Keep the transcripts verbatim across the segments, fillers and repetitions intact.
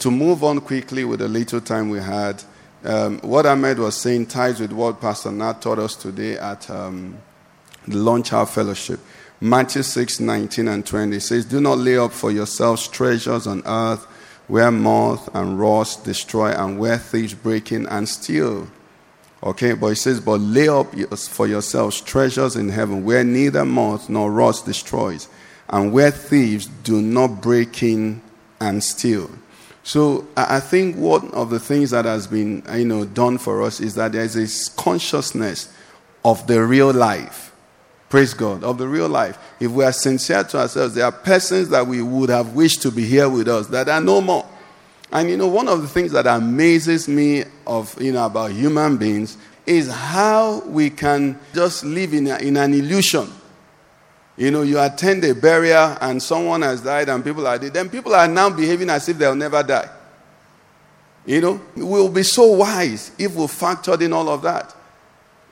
To move on quickly with the little time we had, um, what Ahmed was saying ties with what Pastor Nat taught us today at um, the Launch Hour Fellowship. Matthew six, nineteen and twenty says, "Do not lay up for yourselves treasures on earth, where moth and rust destroy and where thieves break in and steal." Okay, but it says, "But lay up for yourselves treasures in heaven, where neither moth nor rust destroys and where thieves do not break in and steal." So I think one of the things that has been, you know, done for us is that there is a consciousness of the real life. Praise God, of the real life. If we are sincere to ourselves, there are persons that we would have wished to be here with us that are no more. And you know, one of the things that amazes me of, you know, about human beings is how we can just live in, a, in an illusion. You know, you attend a burial and someone has died and people are dead. Then people are now behaving as if they'll never die. You know, we'll be so wise if we factored in all of that.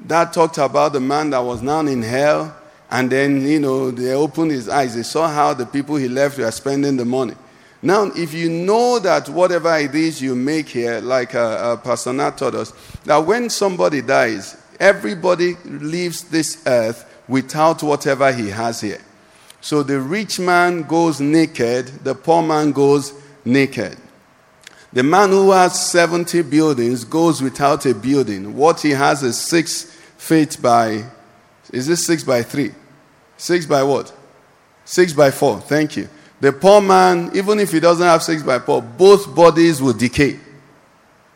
That talked about the man that was now in hell, and then, you know, they opened his eyes. They saw how the people he left were spending the money. Now, if you know that whatever it is you make here, like uh, uh, Pastor Nat taught us, that when somebody dies, everybody leaves this earth without whatever he has here. So the rich man goes naked, the poor man goes naked. The man who has seventy buildings goes without a building. What he has is six feet by, is this six by three? Six by what? Six by four, thank you. The poor man, even if he doesn't have six by four, both bodies will decay.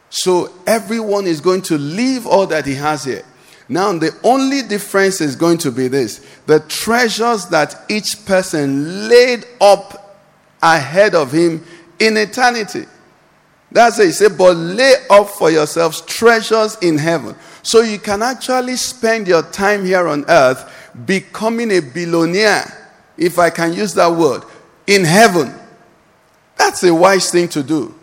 So everyone is going to leave all that he has here. Now, the only difference is going to be this. The treasures that each person laid up ahead of him in eternity. That's it. He said, "But lay up for yourselves treasures in heaven." So you can actually spend your time here on earth becoming a billionaire, if I can use that word, in heaven. That's a wise thing to do.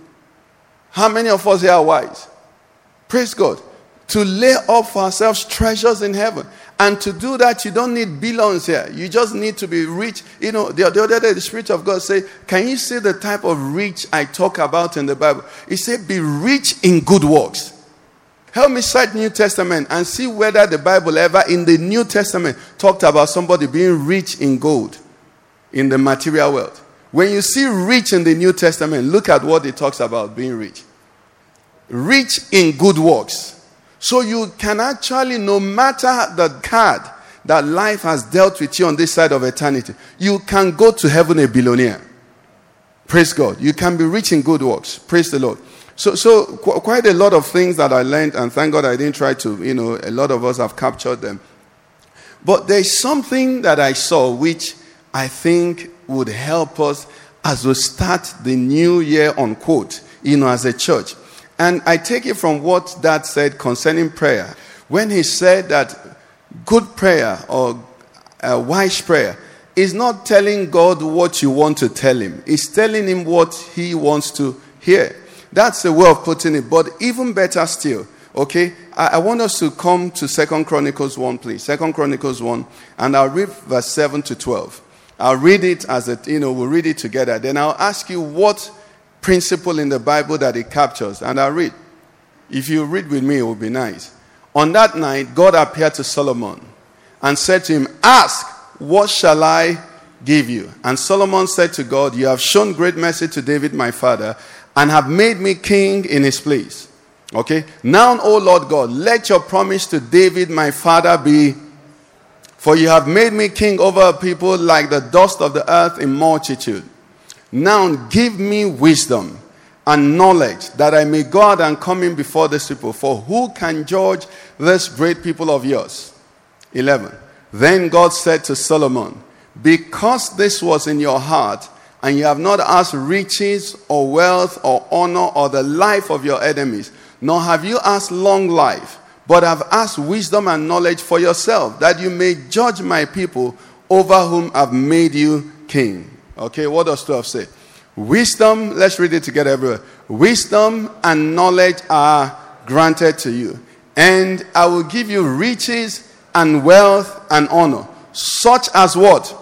How many of us here are wise? Praise God. To lay up for ourselves treasures in heaven. And to do that, you don't need billions here. You just need to be rich. You know, the other day, the Spirit of God said, can you see the type of rich I talk about in the Bible? He said, be rich in good works. Help me cite New Testament and see whether the Bible ever in the New Testament talked about somebody being rich in gold in the material world. When you see rich in the New Testament, look at what it talks about being rich. Rich in good works. So you can actually, no matter the card that life has dealt with you on this side of eternity, you can go to heaven a billionaire. Praise God. You can be rich in good works. Praise the Lord. So, so qu- quite a lot of things that I learned, and thank God I didn't try to, you know, a lot of us have captured them. But there's something that I saw which I think would help us as we start the new year, unquote, you know, as a church. And I take it from what Dad said concerning prayer. When he said that good prayer or a wise prayer is not telling God what you want to tell him. It's telling him what he wants to hear. That's the way of putting it. But even better still, okay, I, I want us to come to Second Chronicles one, please. Second Chronicles one, and I'll read verse seven to twelve. I'll read it as a, you know, we'll read it together. Then I'll ask you what principle in the Bible that it captures. And I read. If you read with me, it will be nice. "On that night, God appeared to Solomon and said to him, 'Ask, what shall I give you?' And Solomon said to God, 'You have shown great mercy to David my father and have made me king in his place. Okay? Now, O Lord God, let your promise to David my father be, for you have made me king over people like the dust of the earth in multitude. Now give me wisdom and knowledge that I may go out and come in before this people. For who can judge this great people of yours?' eleven. Then God said to Solomon, 'Because this was in your heart and you have not asked riches or wealth or honor or the life of your enemies, nor have you asked long life, but have asked wisdom and knowledge for yourself, that you may judge my people over whom I've made you king. Okay, what does twelve say? Wisdom, let's read it together everywhere. Wisdom and knowledge are granted to you, and I will give you riches and wealth and honor, such as what?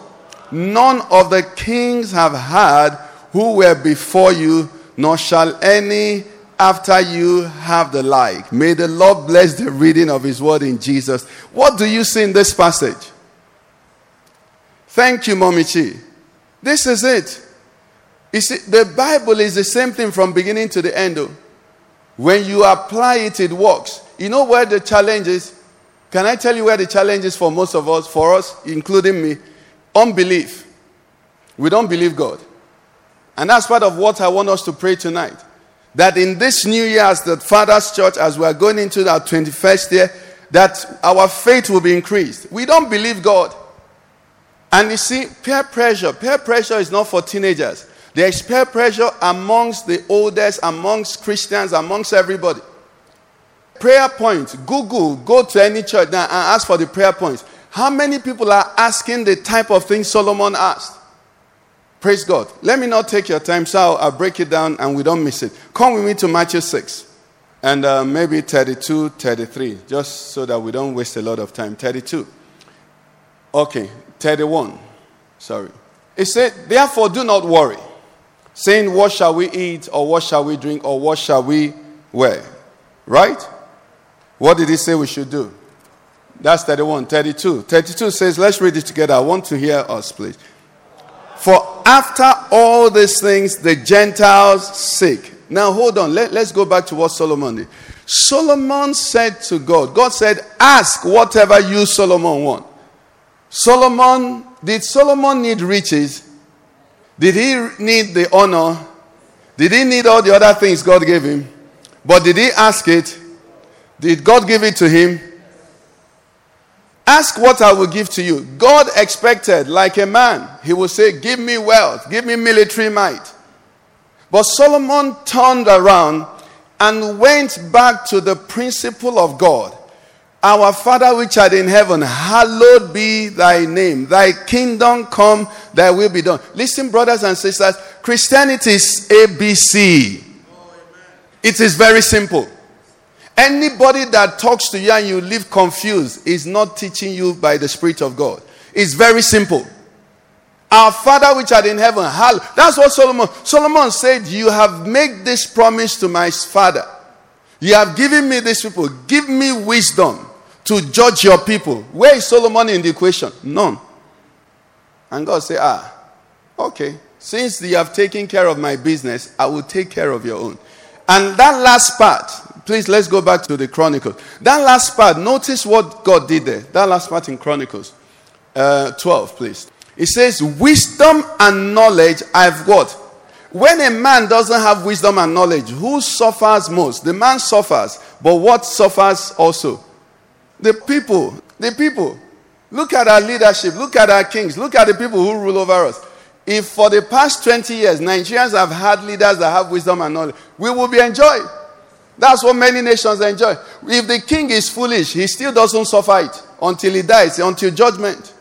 None of the kings have had who were before you, nor shall any after you have the like. May the Lord bless the reading of his word in Jesus. What do you see in this passage? Thank you, Momichi. This is it. You see, the Bible is the same thing from beginning to the end. When you apply it, it works. You know where the challenge is? Can I tell you where the challenge is for most of us, for us, including me? Unbelief. We don't believe God. And that's part of what I want us to pray tonight. That in this new year, as the Father's Church, as we are going into our twenty-first year, that our faith will be increased. We don't believe God. And you see, peer pressure. Peer pressure is not for teenagers. There is peer pressure amongst the oldest, amongst Christians, amongst everybody. Prayer points. Google, go to any church now and ask for the prayer points. How many people are asking the type of thing Solomon asked? Praise God. Let me not take your time, so I'll, I'll break it down and we don't miss it. Come with me to Matthew six and uh, maybe thirty-two, thirty-three, just so that we don't waste a lot of time. thirty-two. Okay, thirty-one. Sorry. It said, therefore do not worry, saying, what shall we eat, or what shall we drink, or what shall we wear? Right? What did he say we should do? That's thirty-one. thirty-two. thirty-two says, let's read it together. I want to hear us, please. For after all these things, the Gentiles seek. Now, hold on. Let, let's go back to what Solomon did. Solomon said to God, God said, ask whatever you, Solomon, want. Solomon, did Solomon need riches? Did he need the honor? Did he need all the other things God gave him? But did he ask it? Did God give it to him? Ask what I will give to you. God expected, like a man, he will say, give me wealth, give me military might. But Solomon turned around and went back to the principle of God. Our Father which art in heaven, hallowed be thy name. Thy kingdom come, thy will be done. Listen, brothers and sisters, Christianity is A B C. Oh, it is very simple. Anybody that talks to you and you live confused is not teaching you by the Spirit of God. It's very simple. Our Father which art in heaven, hallowed. That's what Solomon, Solomon said, you have made this promise to my father. You have given me these people. Give me wisdom to judge your people. Where is Solomon in the equation? None. And God said, ah, okay. Since you have taken care of my business, I will take care of your own. And that last part, please, let's go back to the Chronicles. That last part, notice what God did there. That last part in Chronicles uh, twelve, please. It says, wisdom and knowledge I've got. When a man doesn't have wisdom and knowledge, who suffers most? The man suffers, but what suffers also? The people. The people. Look at our leadership. Look at our kings. Look at the people who rule over us. If for the past twenty years, Nigerians have had leaders that have wisdom and knowledge, we will be enjoyed. That's what many nations enjoy. If the king is foolish, he still doesn't suffer it until he dies, until judgment.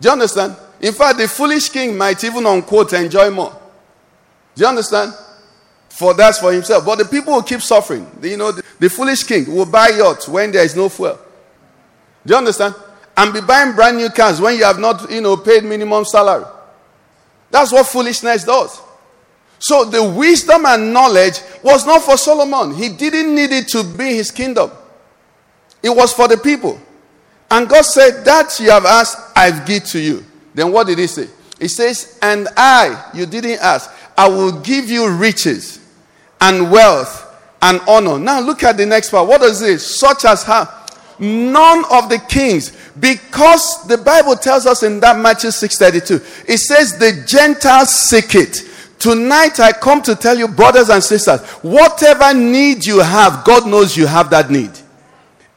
Do you understand? In fact, the foolish king might even, unquote, enjoy more. Do you understand? For that's for himself. But the people will keep suffering. You know, the, the foolish king will buy yachts when there is no fuel. Do you understand? And be buying brand new cars when you have not, you know, paid minimum salary. That's what foolishness does. So the wisdom and knowledge was not for Solomon. He didn't need it to be his kingdom. It was for the people. And God said, that you have asked, I've given to you. Then what did he say? He says, and I, you didn't ask, I will give you riches and wealth and honor. Now look at the next part. What is this? Such as how? None of the kings. Because the Bible tells us in that Matthew six thirty-two, it says the Gentiles seek it. Tonight I come to tell you, brothers and sisters, whatever need you have, God knows you have that need.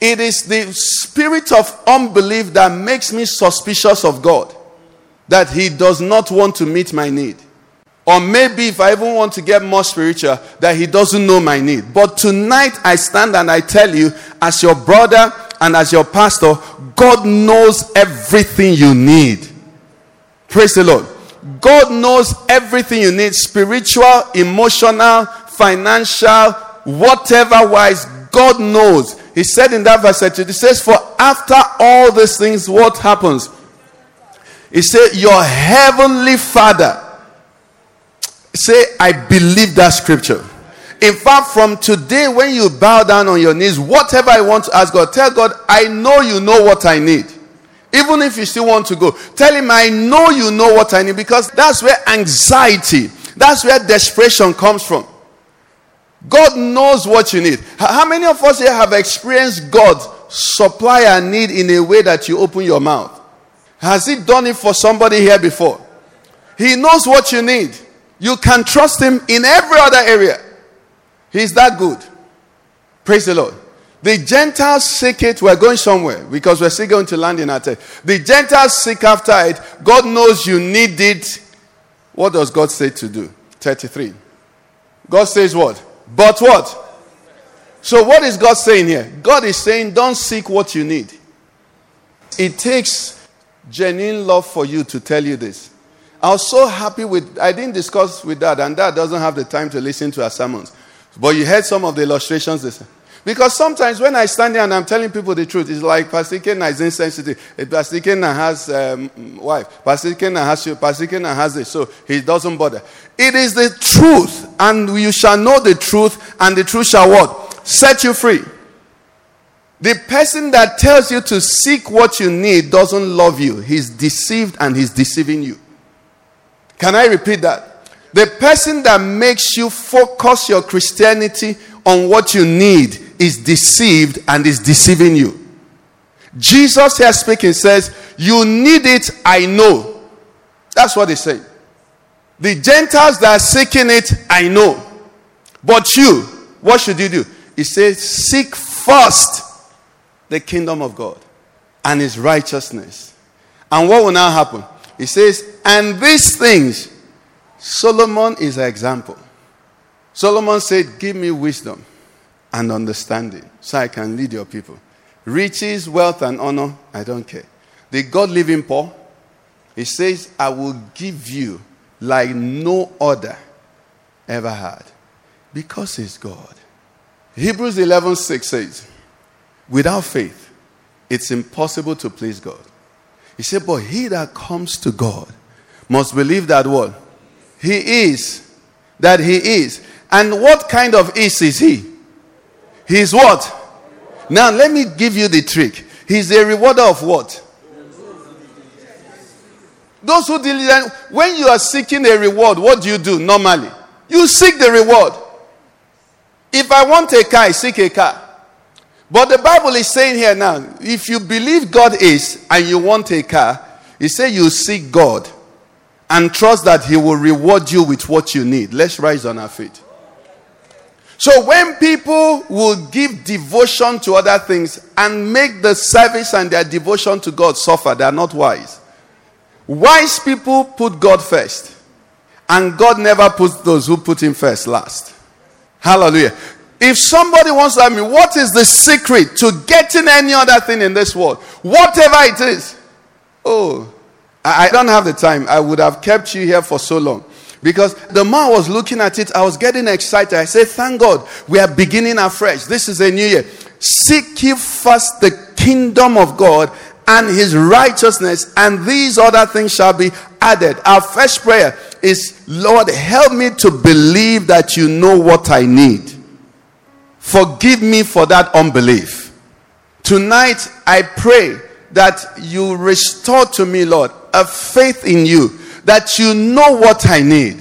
It is the spirit of unbelief that makes me suspicious of God, that he does not want to meet my need. Or maybe if I even want to get more spiritual, that he doesn't know my need. But tonight I stand and I tell you, as your brother and as your pastor, God knows everything you need. Praise the Lord. God knows everything you need. Spiritual, emotional, financial, whatever wise, God knows. He said in that verse, it says, for after all these things, what happens? He said, your heavenly Father. Say, I believe that scripture. In fact, from today, when you bow down on your knees, whatever I want to ask God, tell God, I know you know what I need. Even if you still want to go, tell him, I know you know what I need. Because that's where anxiety, that's where desperation comes from. God knows what you need. How many of us here have experienced God supply a need in a way that you open your mouth? Has he done it for somebody here before? He knows what you need. You can trust him in every other area. He's that good. Praise the Lord. The Gentiles seek it. We're going somewhere because we're still going to land in our text. The Gentiles seek after it. God knows you need it. What does God say to do? thirty-three. God says what? But what? So what is God saying here? God is saying, don't seek what you need. It takes genuine love for you to tell you this. I was so happy with, I didn't discuss with Dad, and Dad doesn't have the time to listen to our sermons. But you heard some of the illustrations. This, because sometimes when I stand here and I'm telling people the truth, it's like Pastor Ikenna is insensitive. Pastor Ikenna has a um, wife. Pastor Ikenna has you. Pastor Ikenna has this. So he doesn't bother. It is the truth, and you shall know the truth, and the truth shall what? Set you free. The person that tells you to seek what you need doesn't love you. He's deceived and he's deceiving you. Can I repeat that? The person that makes you focus your Christianity on what you need is deceived and is deceiving you. Jesus here speaking says, you need it, I know. That's what he said. The Gentiles that are seeking it, I know. But you, what should you do? He says, seek first the kingdom of God and his righteousness. And what will now happen? He says, and these things, Solomon is an example. Solomon said, give me wisdom and understanding so I can lead your people. Riches, wealth, and honor, I don't care. The God living poor, he says, I will give you like no other ever had. Because he's God. Hebrews eleven six says, without faith, it's impossible to please God. He said, but he that comes to God must believe that what? He is. That he is. And what kind of is is he? He is what? Now let me give you the trick. He's a rewarder of what? Those who diligent. When you are seeking a reward, what do you do normally? You seek the reward. If I want a car, I seek a car. But the Bible is saying here now, if you believe God is and you want a car, it says you seek God and trust that he will reward you with what you need. Let's rise on our feet. So when people will give devotion to other things and make the service and their devotion to God suffer, they are not wise. Wise people put God first. And God never puts those who put him first last. Hallelujah. If somebody wants to ask me, what is the secret to getting any other thing in this world? Whatever it is. Oh, I don't have the time. I would have kept you here for so long. Because the more I was looking at it, I was getting excited. I said, thank God, we are beginning afresh. This is a new year. Seek ye first the kingdom of God and his righteousness, and these other things shall be added. Our first prayer is, Lord, help me to believe that you know what I need. Forgive me for that unbelief. Tonight, I pray that you restore to me, Lord, a faith in you, that you know what I need.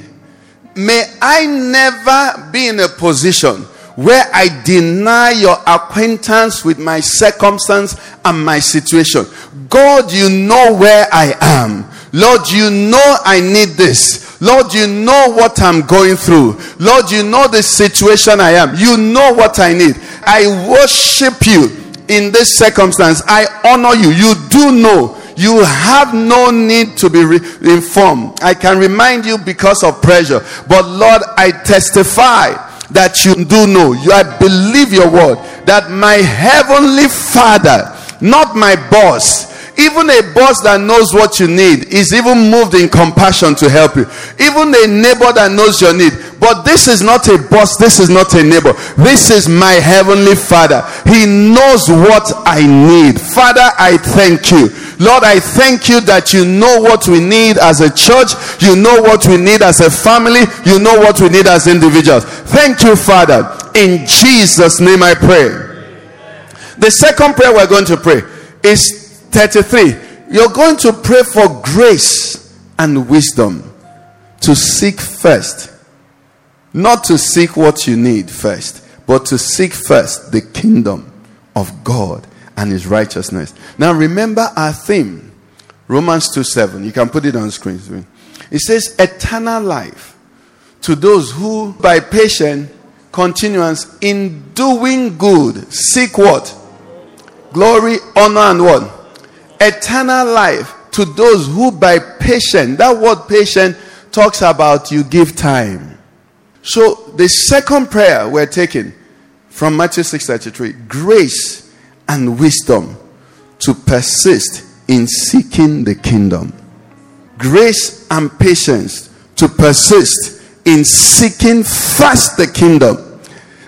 May I never be in a position where I deny your acquaintance with my circumstance and my situation. God, you know where I am. Lord, you know I need this. Lord, you know what I'm going through. Lord, you know the situation I am. You know what I need. I worship you in this circumstance. I honor you. You do know. you have no need to be re- informed. I can remind you because of pressure. But Lord, I testify that you do know. You, I believe your word. That my heavenly Father, not my boss, even a boss that knows what you need is even moved in compassion to help you. Even a neighbor that knows your need. But this is not a boss. This is not a neighbor. This is my heavenly Father. He knows what I need. Father, I thank you. Lord, I thank you that you know what we need as a church. You know what we need as a family. You know what we need as individuals. Thank you, Father. In Jesus' name I pray. The second prayer we're going to pray is thirty-three. You're going to pray for grace and wisdom to seek first. Not to seek what you need first, but to seek first the kingdom of God and his righteousness. Now remember our theme, Romans two seven. You can put it on screen. It says, eternal life to those who by patient continuance in doing good seek what? Glory, honor, and what? Eternal life to those who by patience, that word patient talks about you give time. So the second prayer we're taking from Matthew six thirty-three, grace and wisdom to persist in seeking the kingdom. Grace and patience to persist in seeking first the kingdom,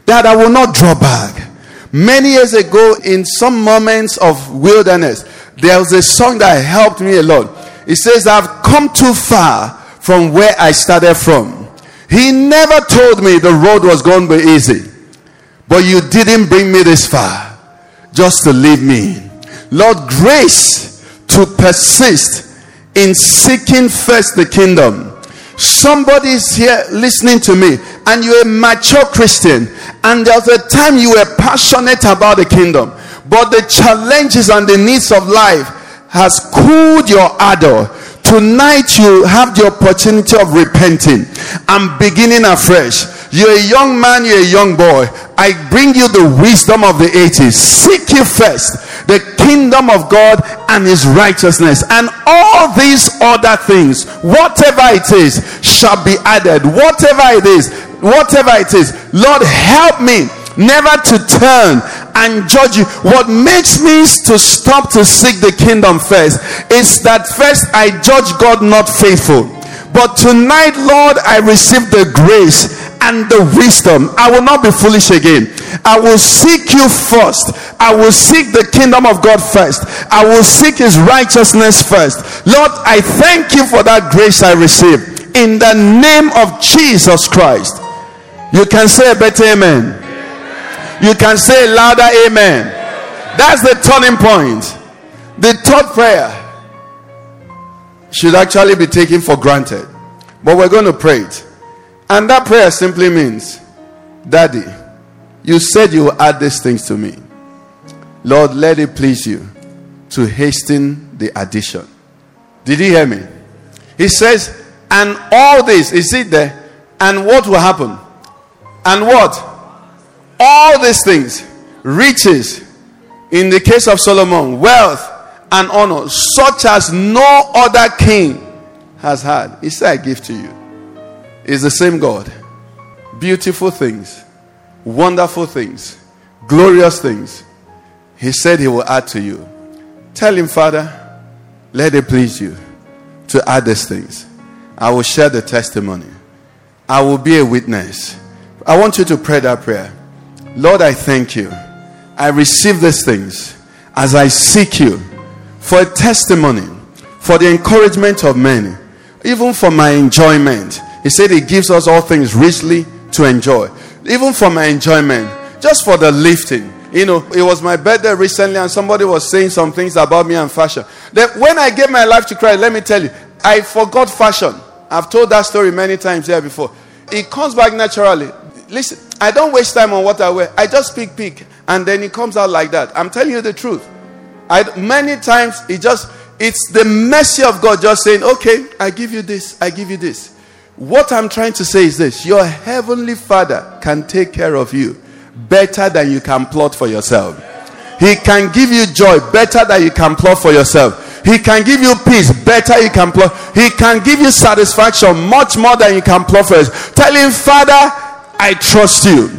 that I will not draw back. Many years ago, in some moments of wilderness, there was a song that helped me a lot. It says, I've come too far from where I started from. He never told me the road was going to be easy. But you didn't bring me this far just to leave me. Lord, grace to persist in seeking first the kingdom. Somebody's here listening to me and you're a mature Christian and there was a time you were passionate about the kingdom. But the challenges and the needs of life has cooled your ardor. Tonight you have the opportunity of repenting and beginning afresh. You're a young man, you're a young boy. I bring you the wisdom of the eighties. Seek you first the kingdom of God and his righteousness, and all these other things, whatever it is, shall be added. Whatever it is, whatever it is. Lord, help me never to turn and judge you. What makes me to stop to seek the kingdom first is that first I judge God not faithful. But tonight, Lord, I receive the grace and the wisdom. I will not be foolish again. I will seek you first. I will seek the kingdom of God first. I will seek his righteousness first. Lord, I thank you for that grace I receive. In the name of Jesus Christ. You can say a better amen. You can say louder amen. That's the turning point. The third prayer should actually be taken for granted. But we're going to pray it. And that prayer simply means, Daddy, you said you will add these things to me. Lord, let it please you to hasten the addition. Did you hear me? He says, and all this, is it there? And what will happen? And what? All these things, riches, in the case of Solomon, wealth and honor, such as no other king has had. He said, I give to you. It's the same God. Beautiful things, wonderful things, glorious things. He said he will add to you. Tell him, Father, let it please you to add these things. I will share the testimony. I will be a witness. I want you to pray that prayer. Lord, I thank you. I receive these things as I seek you for a testimony, for the encouragement of many, even for my enjoyment. He said he gives us all things richly to enjoy. Even for my enjoyment, just for the lifting. You know, it was my birthday recently and somebody was saying some things about me and fashion. That when I gave my life to Christ, let me tell you, I forgot fashion. I've told that story many times here before. It comes back naturally. Listen, I don't waste time on what I wear. I just pick, pick, and then it comes out like that. I'm telling you the truth. I, many times, it just it's the mercy of God just saying, okay, I give you this, I give you this. What I'm trying to say is this. Your heavenly Father can take care of you better than you can plot for yourself. He can give you joy better than you can plot for yourself. He can give you peace better you can plot. He can give you satisfaction much more than you can plot first. Tell him, Father, I trust you.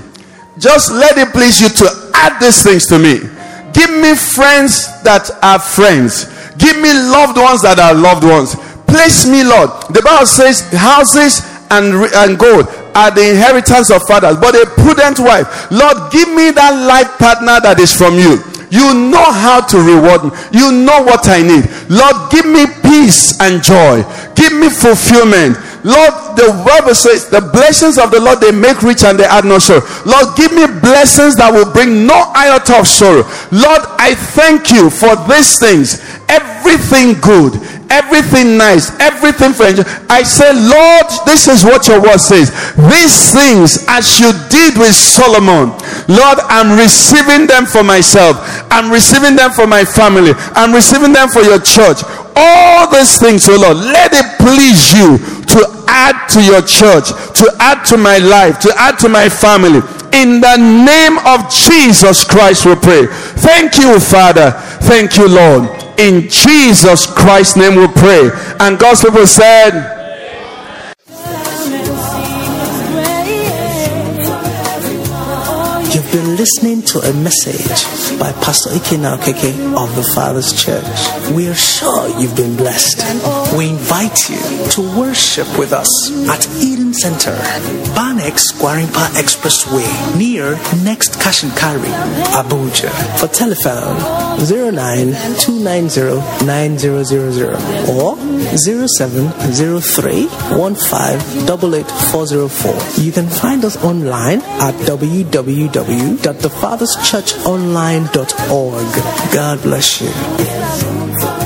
Just let it please you to add these things to me. Give me friends that are friends. Give me loved ones that are loved ones. Place me, Lord. The Bible says houses and, and gold are the inheritance of fathers, but a prudent wife. Lord, give me that life partner that is from you. You know how to reward me. You know what I need. Lord, give me peace and joy. Give me fulfillment. Lord, the Bible says the blessings of the Lord, they make rich and they add no sorrow. Lord, give me blessings that will bring no iota of sorrow. Lord, I thank you for these things. Everything good, everything nice, everything friendly. I say, Lord, this is what your word says. These things, as you did with Solomon, Lord, I'm receiving them for myself. I'm receiving them for my family. I'm receiving them for your church. All these things, oh Lord, let it please you to add to your church, to add to my life, to add to my family. In the name of Jesus Christ we pray. Thank you, Father. Thank you, Lord. In Jesus Christ's name we pray. And God's people said, you've been listening to a message by Pastor Ikenna Okiki of the Father's Church. We are sure you've been blessed. We invite you to worship with us at Eden Center, Banex Guarimpa Expressway, near Next Kashinkari, Abuja. For telephone zero nine two nine zero nine zero zero zero or zero seven zero three one five eight eight four zero four. You can find us online at w w w dot the fathers church online dot org. God bless you.